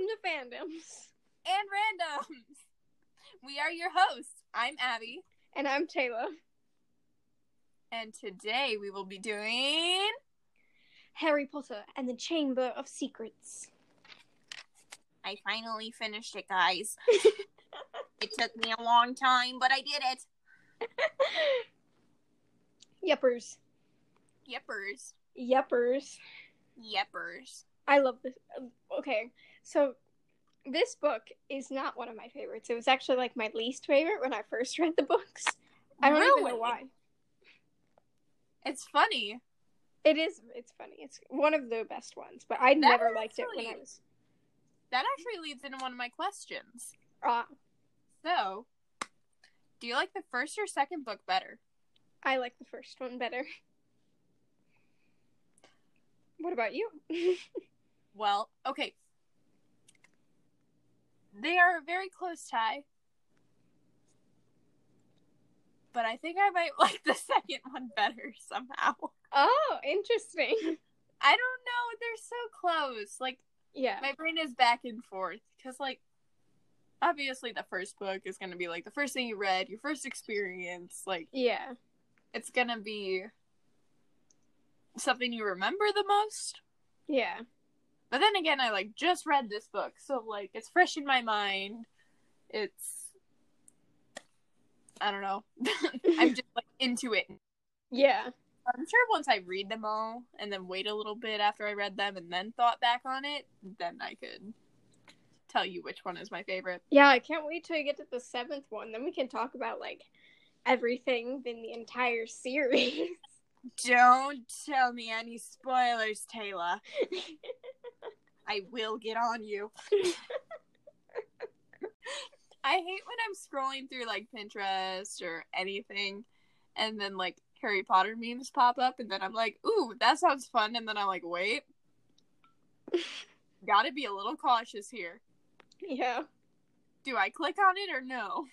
Welcome to Fandoms and Randoms. We are your hosts. I'm Abby. And I'm Taylor. And today we will be doing Harry Potter and the Chamber of Secrets. I finally finished it, guys. It took me a long time, but I did it. Yeppers. I love this. Okay, so this book is not one of my favorites. It was actually, like, my least favorite when I first read the books. I don't even know why. It's funny. It is. It's funny. It's one of the best ones, but I never liked it when I was... That actually leads into one of my questions. So, do you like the first or second book better? I like the first one better. What about you? Well, okay. They are a very close tie. But I think I might like the second one better somehow. Oh, interesting. I don't know. They're so close. Like, yeah, my brain is back and forth. Because, like, obviously the first book is going to be, like, the first thing you read, your first experience. Like, yeah. It's going to be something you remember the most. Yeah. But then again, I, like, just read this book, so, like, it's fresh in my mind. It's... I don't know. I'm just, like, into it. Yeah. I'm sure once I read them all, and then wait a little bit after I read them, and then thought back on it, then I could tell you which one is my favorite. Yeah, I can't wait till you get to the seventh one. Then we can talk about, like, everything in the entire series. Don't tell me any spoilers, Taylor. I will get on you. I hate when I'm scrolling through, like, Pinterest or anything, and then, like, Harry Potter memes pop up, and then I'm like, ooh, that sounds fun, and then I'm like, wait. Gotta be a little cautious here. Yeah. Do I click on it or no?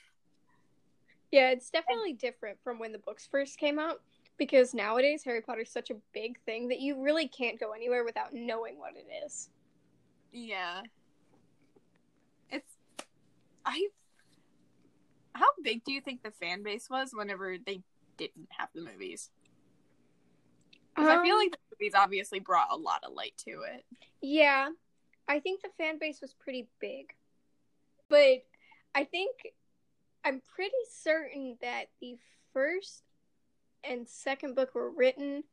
Yeah, it's definitely different from when the books first came out, because nowadays Harry Potter is such a big thing that you really can't go anywhere without knowing what it is. Yeah. How big do you think the fan base was whenever they didn't have the movies? Because I feel like the movies obviously brought a lot of light to it. Yeah. I think the fan base was pretty big. But I'm pretty certain that the first and second book were written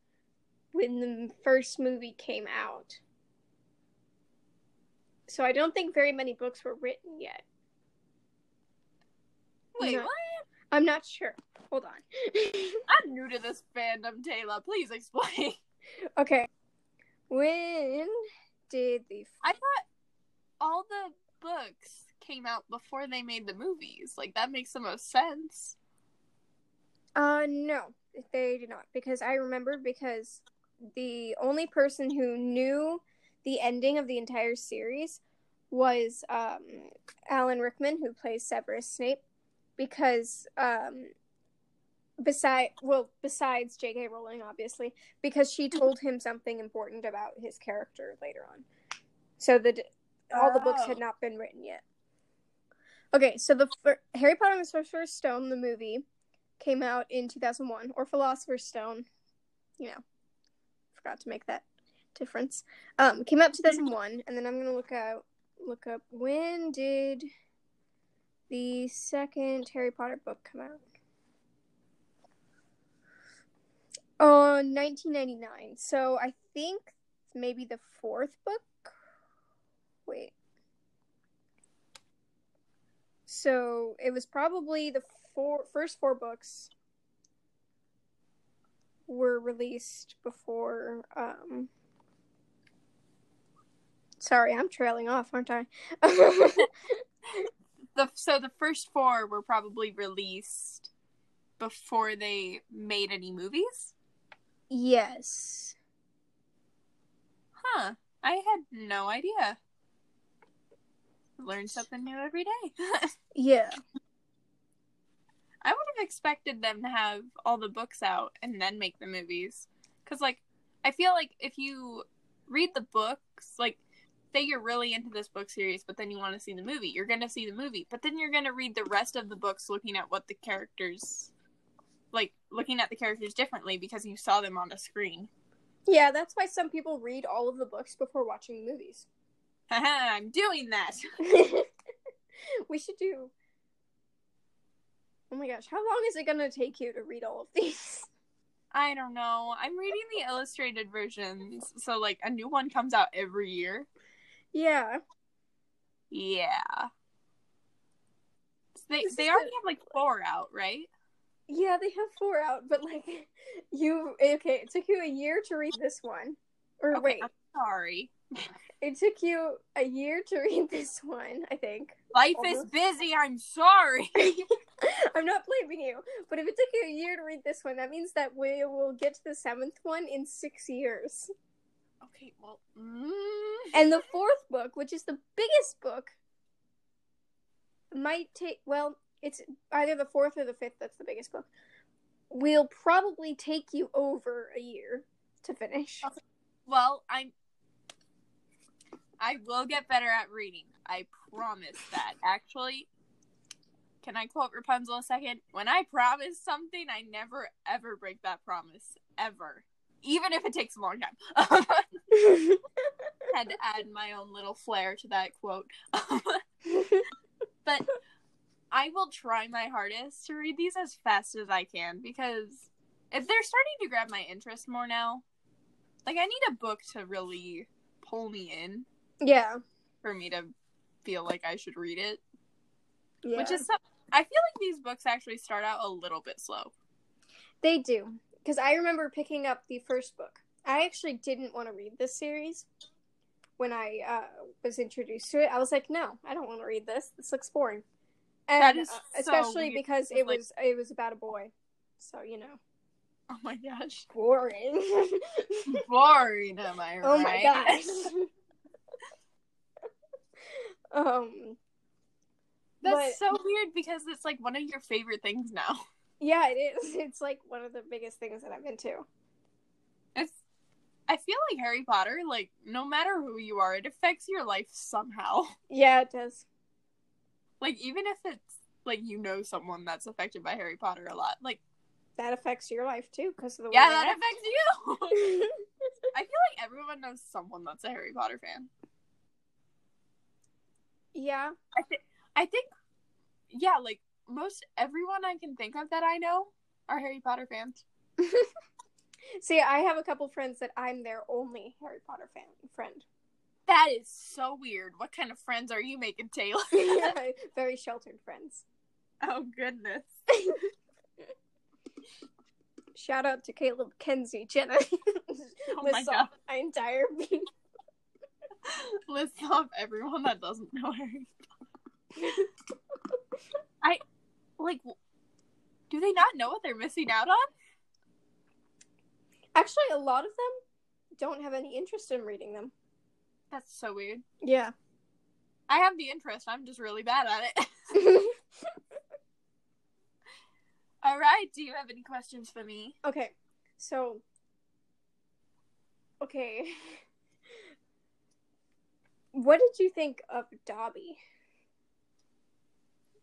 when the first movie came out. So I don't think very many books were written yet. Wait, what? I'm not sure. Hold on. I'm new to this fandom, Taylor. Please explain. Okay. When did the... I thought all the books came out before they made the movies. Like, that makes the most sense. No. They did not. Because I remember the only person who knew the ending of the entire series was Alan Rickman, who plays Severus Snape, because besides J.K. Rowling, obviously, because she told him something important about his character later on. So all the books had not been written yet. Okay, so the Harry Potter and the Sorcerer's Stone, the movie, came out in 2001, or Philosopher's Stone, you know, forgot to make that difference, came out 2001, and then I'm gonna look up when did the second Harry Potter book come out? Oh, 1999, so I think maybe the fourth book? Wait. So, it was probably the first four books were released before, sorry, I'm trailing off, aren't I? So the first four were probably released before they made any movies? Yes. Huh. I had no idea. Learn something new every day. Yeah. I would have expected them to have all the books out and then make the movies. Because, like, I feel like if you read the books, like, say you're really into this book series, but then you want to see the movie. You're going to see the movie, but then you're going to read the rest of the books looking at what the characters, like, looking at the characters differently because you saw them on a screen. Yeah, that's why some people read all of the books before watching movies. Haha, I'm doing that! We should do... Oh my gosh, how long is it going to take you to read all of these? I don't know. I'm reading the illustrated versions, so, like, a new one comes out every year. Yeah. Yeah. So they already have, like, 4 out, right? Yeah, they have 4 out, but, like, it took you a year to read this one. Or, okay, wait. I'm sorry. It took you a year to read this one, I think. Life is busy, I'm sorry! I'm not blaming you, but if it took you a year to read this one, that means that we will get to the 7th one in 6 years. Okay, well... And the 4th book, which is the biggest book, might take... Well, it's either the 4th or the 5th that's the biggest book. Will probably take you over a year to finish. Well, I will get better at reading. I promise that. Actually, can I quote Rapunzel a second? When I promise something, I never, ever break that promise. Ever. Even if it takes a long time. Had to add my own little flair to that quote. But I will try my hardest to read these as fast as I can, because if they're starting to grab my interest more now, like, I need a book to really pull me in. Yeah. For me to feel like I should read it. Yeah. Which is, I feel like these books actually start out a little bit slow. They do. Because I remember picking up the first book. I actually didn't want to read this series when I was introduced to it. I was like, no, I don't want to read this. This looks boring. And that is especially weird. Because it like... was about a boy. So, you know. Oh my gosh. Boring. Boring, am I right? Oh my gosh. That's so weird because it's like one of your favorite things now. Yeah, it is. It's like one of the biggest things that I'm into. I feel like Harry Potter, like, no matter who you are, it affects your life somehow. Yeah, it does. Like, even if it's, like, you know someone that's affected by Harry Potter a lot, like... That affects your life, too, because of the way... Yeah, that affects you! I feel like everyone knows someone that's a Harry Potter fan. Yeah. I think, yeah, like, most everyone I can think of that I know are Harry Potter fans. See, I have a couple friends that I'm their only Harry Potter friend. That is so weird. What kind of friends are you making, Taylor? Yeah, very sheltered friends. Oh, goodness. Shout out to Caleb Kenzie, Jenna. Oh my God. My entire being. List off everyone that doesn't know Harry Potter. I, like, do they not know what they're missing out on? Actually, a lot of them don't have any interest in reading them. That's so weird. Yeah. I have the interest, I'm just really bad at it. Alright, do you have any questions for me? Okay. What did you think of Dobby?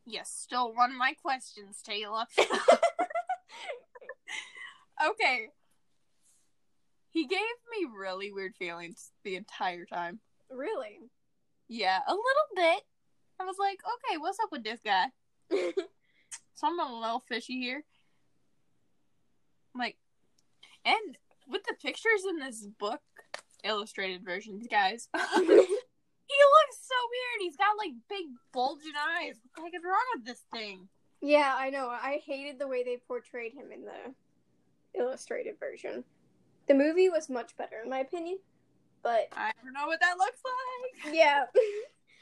You stole one of my questions, Taylor. Okay. He gave me really weird feelings the entire time. Really? Yeah, a little bit. I was like, okay, what's up with this guy? Something a little fishy here. Like, and with the pictures in this book, illustrated versions, guys. He looks so weird. He's got, like, big, bulging eyes. What the heck is wrong with this thing? Yeah, I know. I hated the way they portrayed him in the illustrated version. The movie was much better, in my opinion, but... I don't know what that looks like. Yeah.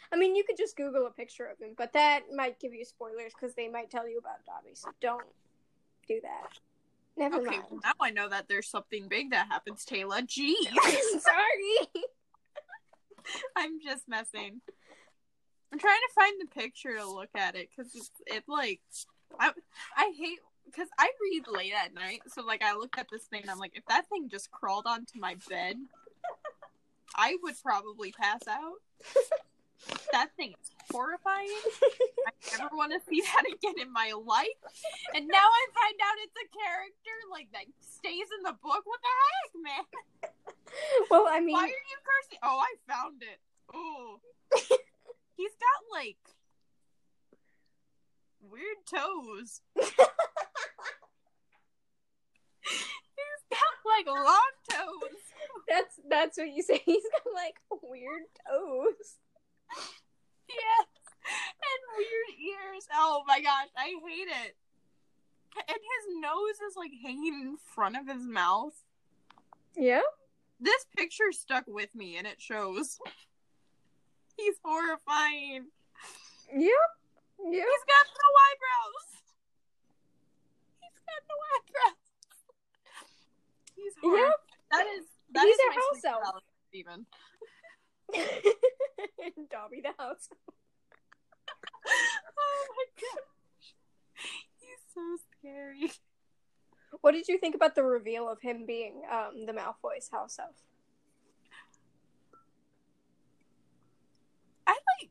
I mean, you could just Google a picture of him, but that might give you spoilers, because they might tell you about Dobby, so don't do that. Never mind. Well, now I know that there's something big that happens, Taylor. Jeez. Sorry. I'm just messing. I'm trying to find the picture to look at it, because I hate, because I read late at night, so, like, I looked at this thing, and I'm like, if that thing just crawled onto my bed, I would probably pass out. That thing is horrifying. I never want to see that again in my life. And now I find out it's a character like that stays in the book. What the heck, man? Well, I mean, why are you cursing? Oh, I found it. Oh, he's got like weird toes. He's got like long toes. That's what you say. He's got like weird toes. Yes, and weird ears. Oh my gosh, I hate it. And his nose is like hanging in front of his mouth. Yeah. This picture stuck with me, and it shows. He's horrifying. Yep. Yeah. He's got no eyebrows. He's got no eyebrows. He's horrifying. Yep. He's a house elf, Steven. Dobby the house. Oh my gosh. He's so scary. What did you think about the reveal of him being the Malfoy's house elf? I like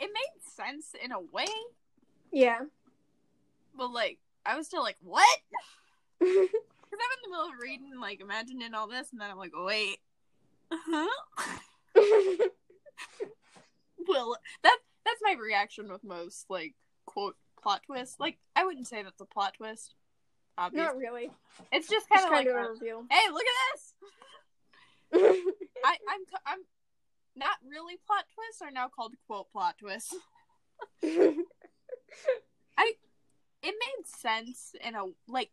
it made sense in a way. Yeah. But like I was still like, what? Because I'm in the middle of reading like imagining all this and then I'm like, wait. Uh-huh. Well, that's my reaction with most, like, quote, plot twist. Like, I wouldn't say that's a plot twist. Obviously. Not really. It's just kind of like, a reveal. Hey, look at this! I'm not really plot twists are now called, quote, plot twists. It made sense in a, like,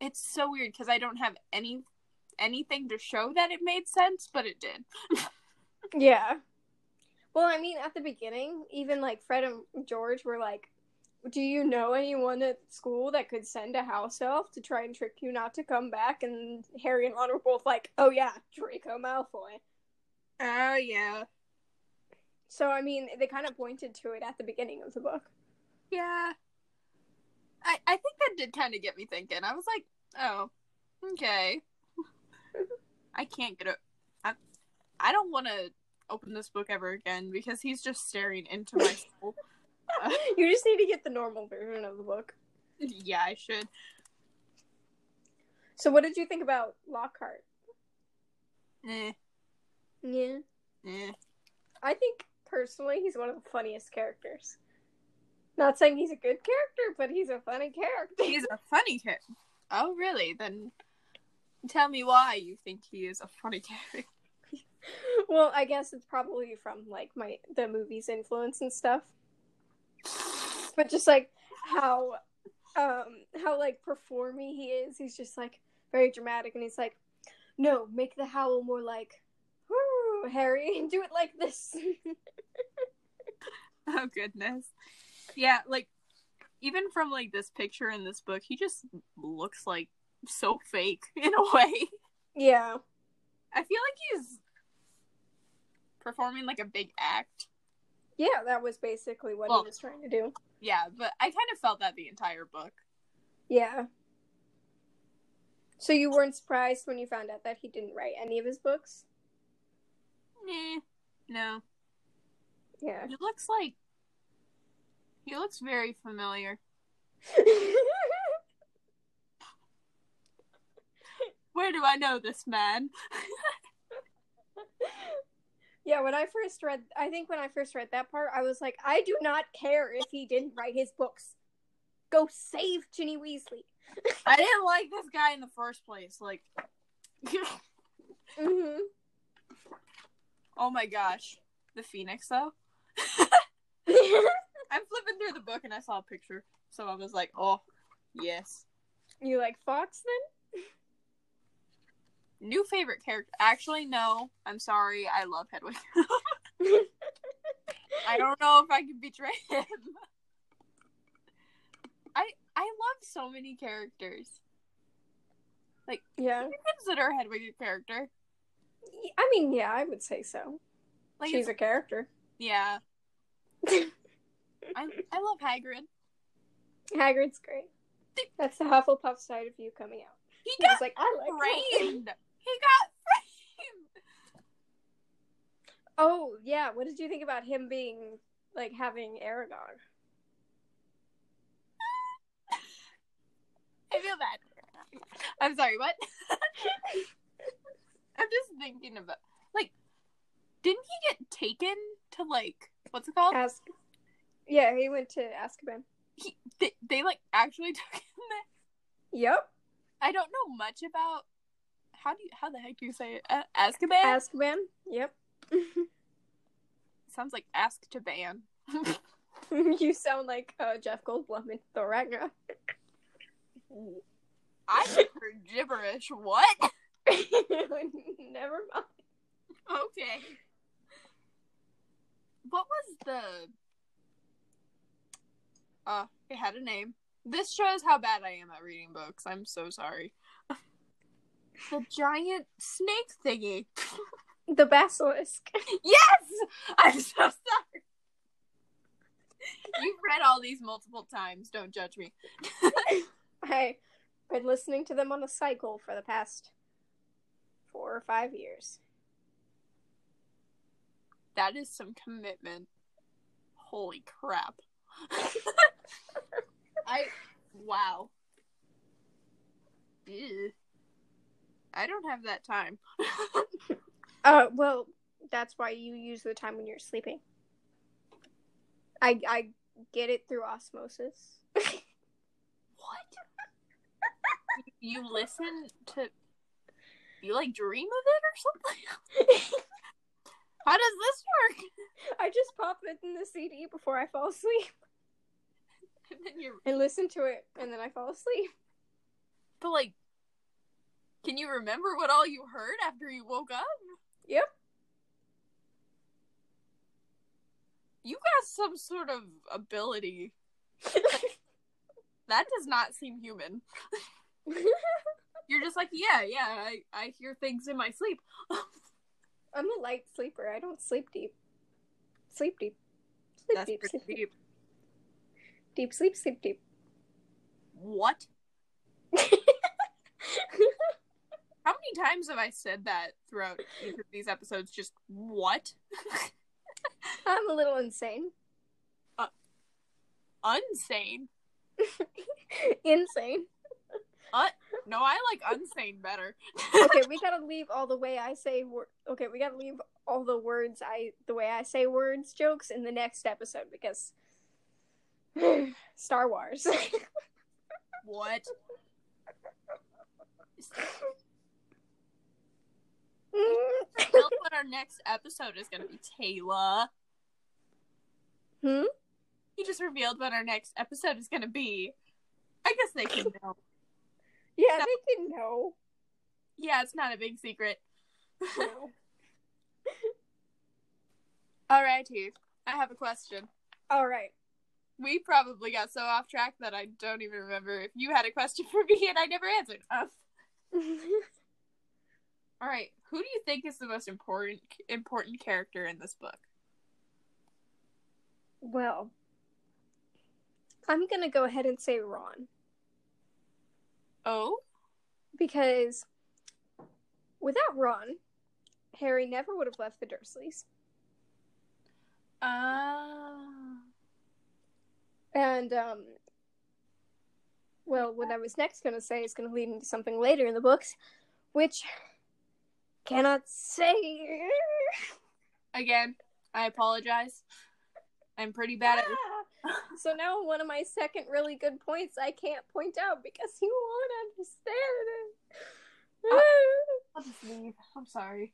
it's so weird because I don't have anything to show that it made sense, but it did. Yeah. Well, I mean, at the beginning, even, like, Fred and George were like, do you know anyone at school that could send a house elf to try and trick you not to come back? And Harry and Ron were both like, oh, yeah, Draco Malfoy. Oh, yeah. So, I mean, they kind of pointed to it at the beginning of the book. Yeah. I think that did kind of get me thinking. I was like, oh, okay. I can't get it. I don't want to open this book ever again because he's just staring into my soul. You just need to get the normal version of the book. Yeah, I should. So what did you think about Lockhart? Yeah. I think, personally, he's one of the funniest characters. Not saying he's a good character, but he's a funny character. He's a funny character. Oh, really? Then tell me why you think he is a funny character. Well, I guess it's probably from, like, the movie's influence and stuff. But just, like, how like, performy he is. He's just, like, very dramatic. And he's like, no, make the howl more like, whoo, Harry, and do it like this. Oh, goodness. Yeah, like, even from, like, this picture in this book, he just looks, like, so fake, in a way. Yeah. I feel like he's performing, like, a big act. Yeah, that was basically what he was trying to do. Yeah, but I kind of felt that the entire book. Yeah. So you weren't surprised when you found out that he didn't write any of his books? No. Yeah. He looks very familiar. Where do I know this man? Yeah, when I first read that part, I was like, I do not care if he didn't write his books. Go save Ginny Weasley. I didn't like this guy in the first place. Like, mm-hmm. Oh my gosh, the Phoenix though. I'm flipping through the book and I saw a picture, so I was like, oh, yes. You like Fox then? New favorite character. Actually, no. I'm sorry. I love Hedwig. I don't know if I can betray him. I love so many characters. Like, yeah. Do you consider Hedwig a character? I mean, yeah, I would say so. Like, she's a character. Yeah. I love Hagrid. Hagrid's great. That's the Hufflepuff side of you coming out. He got framed. Oh, yeah. What did you think about him being, like, having Aragog? I feel bad. I'm sorry, what? I'm just thinking about, like, didn't he get taken to, like, what's it called? Yeah, he went to Azkaban. They, like, actually took him there? Yep. I don't know much about, how the heck do you say it? Azkaban? Azkaban, yep. Sounds like Ask-to-Ban. You sound like Jeff Goldblum in Thor Ragnarok. I heard gibberish. What? Never mind. Okay. What was the... it had a name. This shows how bad I am at reading books. I'm so sorry. The giant snake thingy. The basilisk. Yes! I'm so sorry. You've read all these multiple times. Don't judge me. Hey, I've been listening to them on a cycle for the past 4 or 5 years. That is some commitment. Holy crap. Wow. Ew. I don't have that time. Well, that's why you use the time when you're sleeping. I get it through osmosis. What? You listen to... You, like, dream of it or something? How does this work? I just pop it in the CD before I fall asleep. And then I listen to it, and then I fall asleep. But, like, can you remember what all you heard after you woke up? Yep. You got some sort of ability. That does not seem human. You're just like, I hear things in my sleep. I'm a light sleeper. I don't sleep deep. Sleep deep. Sleep That's deep. Sleep deep. Deep. Deep sleep, sleep deep. What? How many times have I said that throughout each of these episodes? Just, what? I'm a little insane. Unsane? Insane. No, I like unsane better. Okay, we gotta leave all the way I say words. Okay, we gotta leave all the words the way I say words jokes in the next episode, because Star Wars. What? Tell what our next episode is gonna be, Taylor. He just revealed what our next episode is gonna be. I guess they can know. Yeah, they can know. Yeah, it's not a big secret. No. Alrighty, I have a question. Alright. We probably got so off track that I don't even remember if you had a question for me and I never answered. Alright, who do you think is the most important character in this book? Well, I'm gonna go ahead and say Ron. Oh? Because without Ron, Harry never would have left the Dursleys. And, well, what I was next going to say is going to lead into something later in the books, which cannot say. Again, I apologize. I'm pretty bad at it. So now one of my second really good points I can't point out because you won't understand it. I'll just leave. I'm sorry.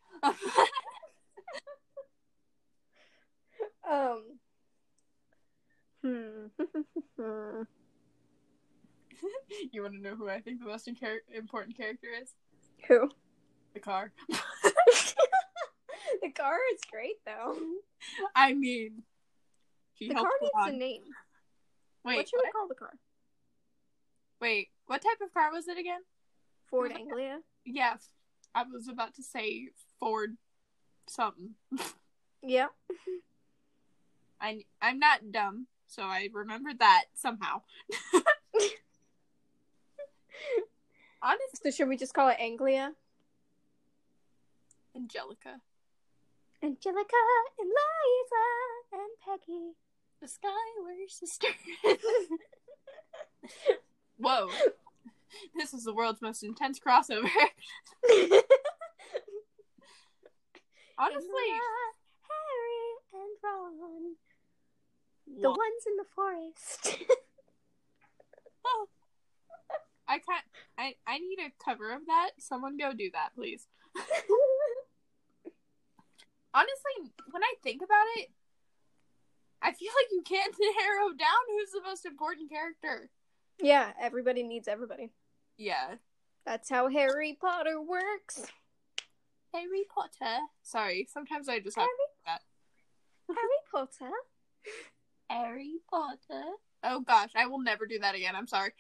You want to know who I think the most important character is? Who? The car. The car is great, though. I mean, the car needs a name. Wait, what should we call the car? Wait, what type of car was it again? Ford Anglia. Yeah, I was about to say Ford something. Yeah. I'm not dumb, so I remembered that somehow. Honestly, so should we just call it Anglia? Angelica. Angelica and Liza and Peggy. The Skylar sisters. Whoa. This is the world's most intense crossover. Honestly. Harry and Ron. What? The ones in the forest. Oh. I can't. I need a cover of that. Someone go do that, please. Honestly, when I think about it, I feel like you can't narrow down who's the most important character. Yeah, everybody needs everybody. Yeah. That's how Harry Potter works. Harry Potter. Sorry, sometimes I just have to do that. Harry Potter. Harry Potter. Oh gosh, I will never do that again. I'm sorry.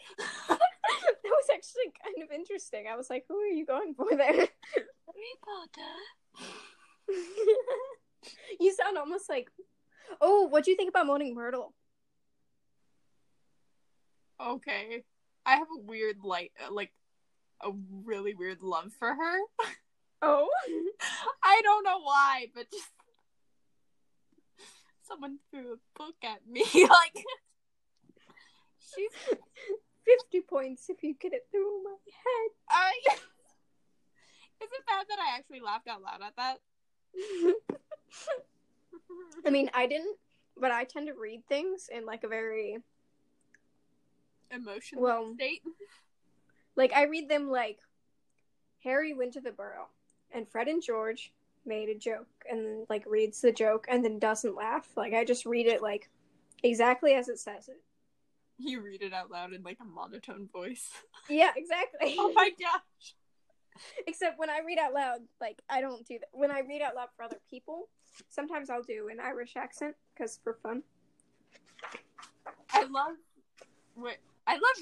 That was actually kind of interesting. I was like, who are you going for there? Harry Potter. You sound almost like... Oh, what do you think about Moaning Myrtle? Okay. I have a weird, like, a really weird love for her. Oh? I don't know why, but just... Someone threw a book at me. Like, she's... 50 points if you get it through my head. Is it bad that I actually laughed out loud at that? I mean, I didn't, but I tend to read things in, like, a very... emotional state? Like, I read them like, Harry went to the burrow, and Fred and George made a joke, and then, like, reads the joke, and then doesn't laugh. Like, I just read it, like, exactly as it says it. You read it out loud in, like, a monotone voice. Yeah, exactly. Oh my gosh. Except when I read out loud, like, I don't do that. When I read out loud for other people, sometimes I'll do an Irish accent, because for fun. I love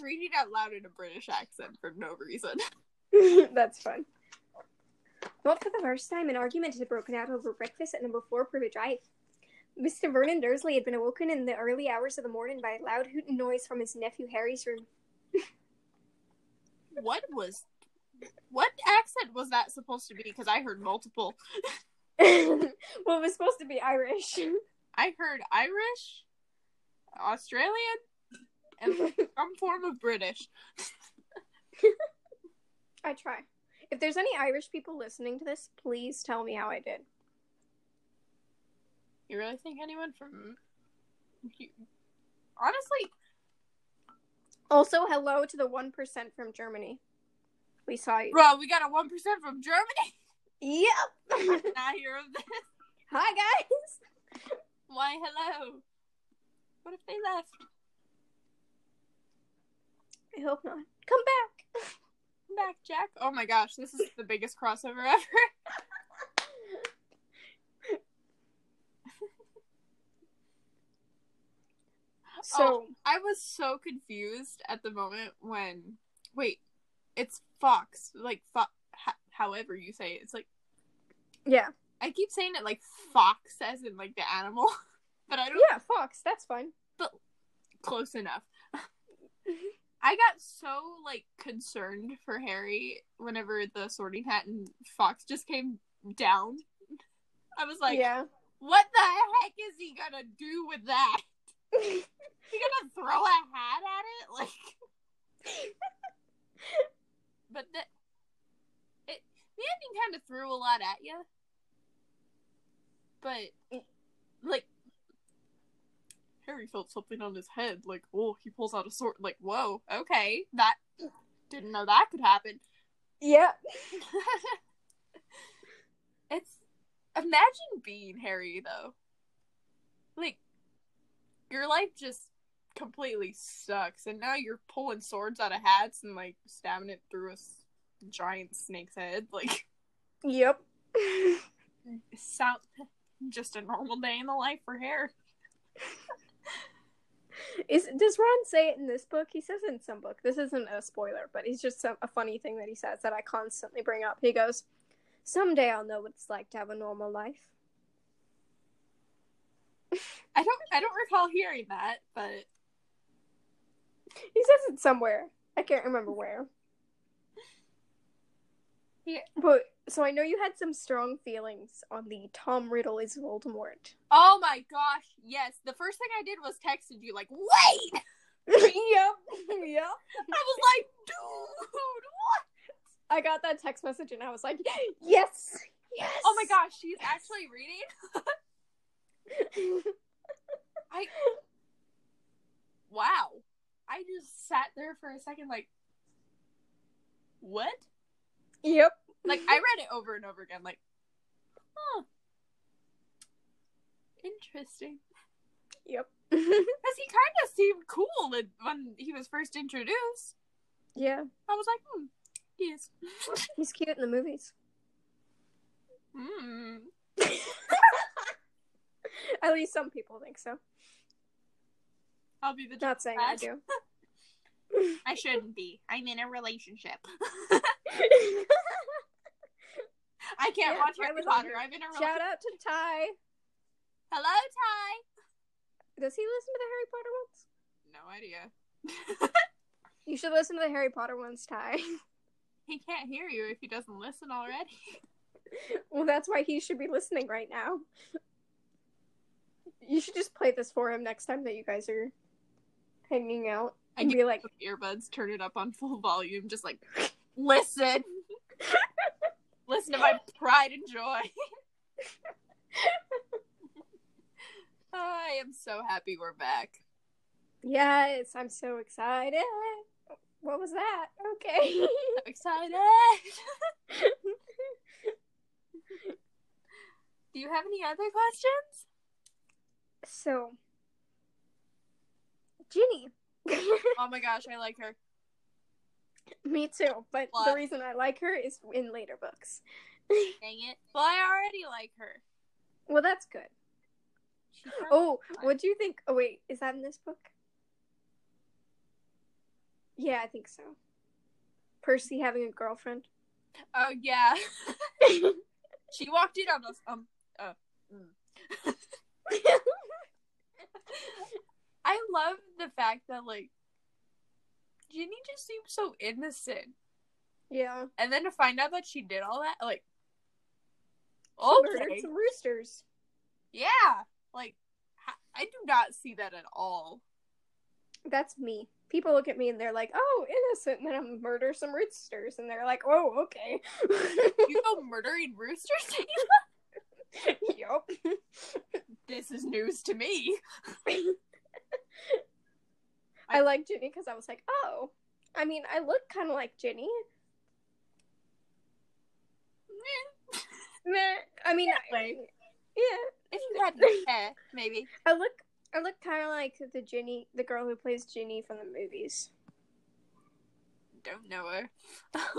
reading out loud in a British accent for no reason. That's fun. Well, for the first time, an argument had broken out over breakfast at number 4 Privet Drive. Mr. Vernon Dursley had been awoken in the early hours of the morning by a loud hooting noise from his nephew Harry's room. What accent was that supposed to be? Because I heard multiple. Well, it was supposed to be Irish. I heard Irish, Australian, and some form of British. I try. If there's any Irish people listening to this, please tell me how I did. You really think anyone from... Honestly. Also, hello to the 1% from Germany. We saw you. Bro, we got a 1% from Germany? Yep. I did not hear of this. Hi, guys. Why, hello. What if they left? I hope not. Come back. Come back, Jack. Oh my gosh, this is the biggest crossover ever. So, I was so confused at the moment when, wait, it's Fox, like, however you say it, it's like, yeah, I keep saying it like fox as in, like, the animal, but I don't, yeah, fox, that's fine, but close enough. I got so, like, concerned for Harry whenever the Sorting Hat and Fox just came down. I was like, yeah. What the heck is he gonna do with that? He gonna throw a hat at it? Like, but the ending kind of threw a lot at you. But, like, Harry felt something on his head. Like, oh, he pulls out a sword. Like, whoa, okay, that didn't know that could happen. Yeah. It's imagine being Harry though. Like, your life just completely sucks, and now you're pulling swords out of hats and, like, stabbing it through a giant snake's head. Like, yep. Sounds just a normal day in the life for Harry. Does Ron say it in this book? He says it in some book. This isn't a spoiler, but it's just a funny thing that he says that I constantly bring up. He goes, someday I'll know what it's like to have a normal life. I don't recall hearing that, but... He says it somewhere. I can't remember where. Yeah. But So I know you had some strong feelings on the Tom Riddle is Voldemort. Oh my gosh, yes. The first thing I did was texted you like, wait! Yep. I was like, dude, what? I got that text message and I was like, yes! Oh my gosh, she's actually reading? Wow. I just sat there for a second like, what? Yep. Like, I read it over and over again, like, huh. Interesting. Yep. Because he kind of seemed cool when he was first introduced. Yeah. I was like, he is. He's cute in the movies. At least some people think so. I'll be the judge. Not saying I do. I shouldn't be. I'm in a relationship. I can't watch Harry Potter. I'm in a relationship. Shout out to Ty. Hello, Ty. Does he listen to the Harry Potter ones? No idea. You should listen to the Harry Potter ones, Ty. He can't hear you if he doesn't listen already. Well, that's why he should be listening right now. You should just play this for him next time that you guys are hanging out. And be like, earbuds, turn it up on full volume, just like, listen. Listen to my pride and joy. I am so happy we're back. Yes, I'm so excited. What was that? Okay. So excited. Do you have any other questions? So, Ginny. Oh my gosh, I like her. Me too, but the reason I like her is in later books. Dang it. Well, I already like her. Well, that's good. Oh, what do you think? Oh, wait, is that in this book? Yeah, I think so. Percy having a girlfriend. Oh, yeah. She walked in on us. I love the fact that, like, Ginny just seems so innocent. Yeah. And then to find out that she did all that, like, murdered some roosters. Yeah. Like, I do not see that at all. That's me. People look at me and they're like, oh, innocent. And then I murder some roosters. And they're like, oh, okay. You go murdering roosters? Yup. This is news to me. I like Ginny because I was like, oh, I mean, I look kind of like Ginny. I mean, if you had no hair, maybe. I look kind of like the girl who plays Ginny from the movies. Don't know her.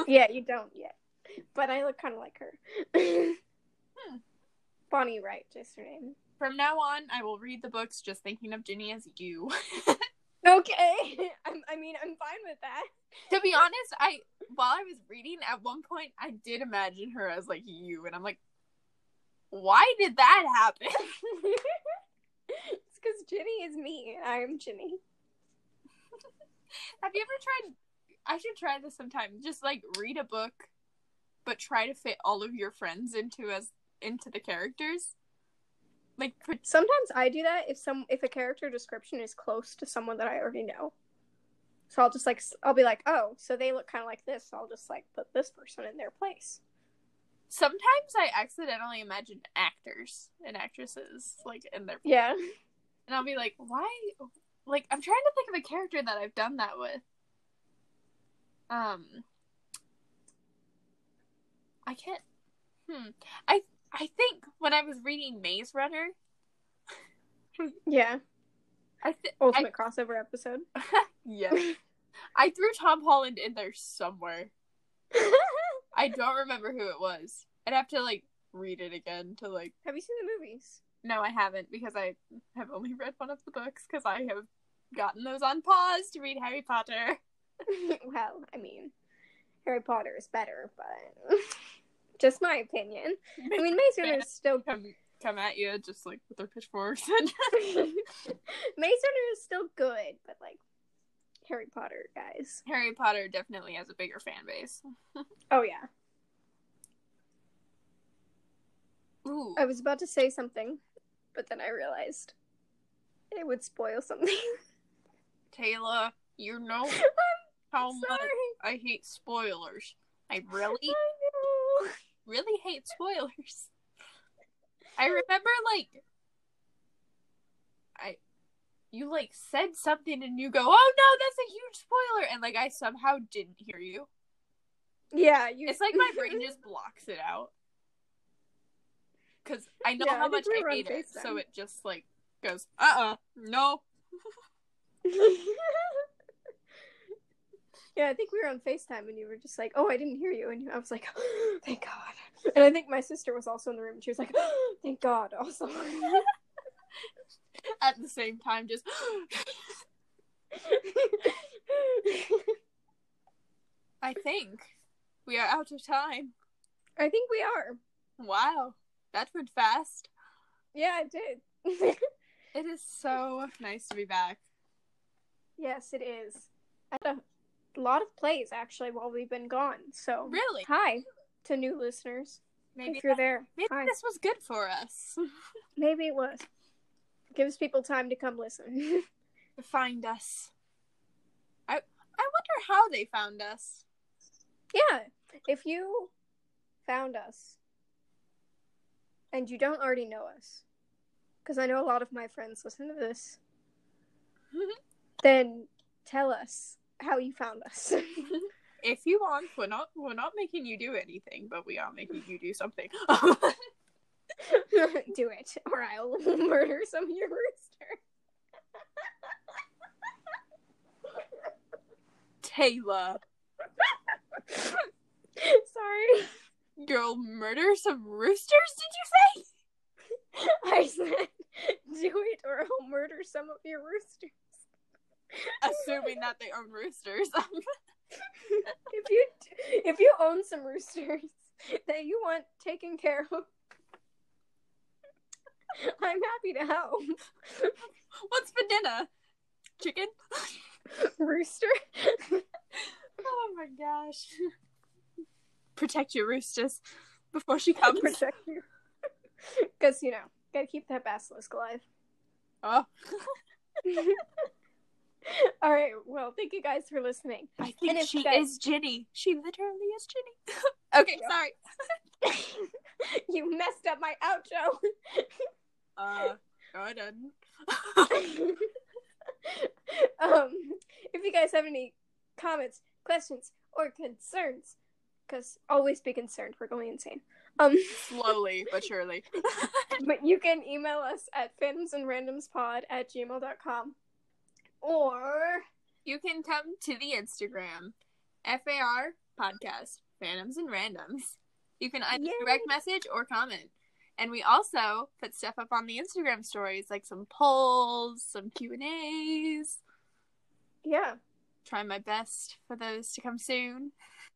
Yeah, you don't yet, but I look kind of like her. Bonnie Wright is her name. From now on, I will read the books just thinking of Ginny as you. Okay, I'm fine with that. To be honest, while I was reading, at one point, I did imagine her as, like, you, and I'm like, why did that happen? It's because Ginny is me, and I am Ginny. Have you ever tried, I should try this sometime, just, like, read a book, but try to fit all of your friends into the characters? Like, sometimes I do that if a character description is close to someone that I already know. So I'll just, like, I'll be like, oh, so they look kind of like this, so I'll just, like, put this person in their place. Sometimes I accidentally imagine actors and actresses, like, in their place. Yeah. And I'll be like, why? Like, I'm trying to think of a character that I've done that with. I can't. I think when I was reading Maze Runner. Yeah. Ultimate crossover episode. Yeah. I threw Tom Holland in there somewhere. I don't remember who it was. I'd have to, like, read it again to, like... Have you seen the movies? No, I haven't, because I have only read one of the books, because I have gotten those on pause to read Harry Potter. Well, I mean, Harry Potter is better, but... Just my opinion. I mean, Maze Runner is still... Come at you, just, like, with their pitchforks. Maze Runner is still good, but, like, Harry Potter, guys. Harry Potter definitely has a bigger fan base. Oh, yeah. Ooh. I was about to say something, but then I realized it would spoil something. Taylor, you know how much I hate spoilers. I really hate spoilers. I remember, like, you, like, said something and you go, oh, no, that's a huge spoiler. And, like, I somehow didn't hear you. Yeah. It's like my brain just blocks it out. Because I know how much I hate it, so it just, like, goes, no. Yeah, I think we were on FaceTime and you were just like, oh, I didn't hear you. And I was like, oh, thank God. And I think my sister was also in the room and she was like, oh, thank God also. At the same time, just I think we are out of time. I think we are. Wow. That went fast. Yeah, it did. It is so nice to be back. Yes, it is. At a lot of plays, actually, while we've been gone. So, really? Hi to new listeners. Maybe if you're there. Maybe hi. This was good for us. Maybe it was. Gives people time to come listen. To find us. I wonder how they found us. Yeah. If you found us and you don't already know us, because I know a lot of my friends listen to this, then tell us how you found us. If you want, we're not making you do anything, but we are making you do something. Do it, or I'll murder some of your rooster. Taylor. Sorry. Girl, murder some roosters, did you say? I said, do it, or I'll murder some of your roosters. Assuming that they own roosters. If you own some roosters that you want taken care of, I'm happy to help. What's for dinner? Chicken? Rooster? Oh my gosh. Protect your roosters before she comes. Protect you. Because, you know, gotta keep that basilisk alive. Oh. Alright, well, thank you guys for listening. I think she is Ginny. She literally is Ginny. Okay, sorry. You messed up my outro. No, I didn't. If you guys have any comments, questions, or concerns, because always be concerned, we're going insane. Slowly but surely. But you can email us at phantomsandrandomspod@gmail.com. Or you can come to the Instagram, FAR Podcast, Phantoms and Randoms. You can either direct message or comment. And we also put stuff up on the Instagram stories, like some polls, some Q&As. Yeah. Try my best for those to come soon.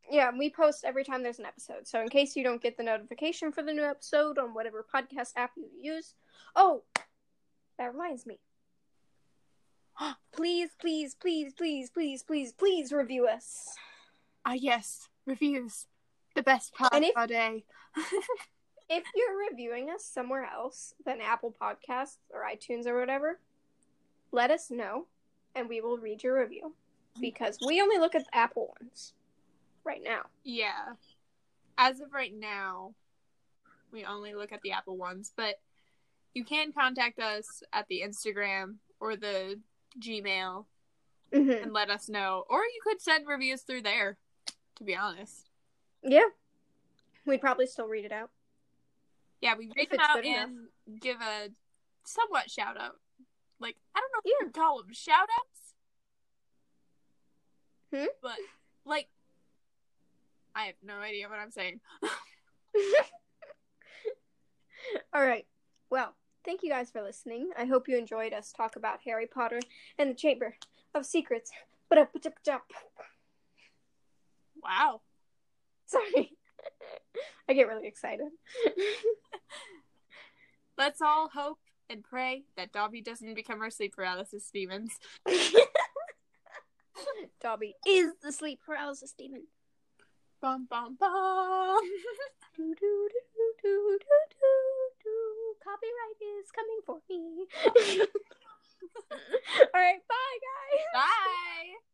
Yeah, we post every time there's an episode. So in case you don't get the notification for the new episode on whatever podcast app you use. Oh, that reminds me. Please review us. Yes, reviews. The best part of our day. If you're reviewing us somewhere else than Apple Podcasts or iTunes or whatever, let us know, and we will read your review. Because we only look at the Apple ones right now. Yeah. As of right now, we only look at the Apple ones. But you can contact us at the Instagram or the Gmail and let us know. Or you could send reviews through there, to be honest. Yeah. We'd probably still read it out. Yeah, we read them out and give a somewhat shout out. Like, I don't know if you can call them shout outs. But, like, I have no idea what I'm saying. All right. Well, thank you guys for listening. I hope you enjoyed us talk about Harry Potter and the Chamber of Secrets. Wow. Sorry. I get really excited. Let's all hope and pray that Dobby doesn't become our sleep paralysis demons. Dobby is the sleep paralysis demon. Bum, bum, bum. Do, do, do, do, do, do. Bobby Wright is coming for me. All right, bye, guys. Bye.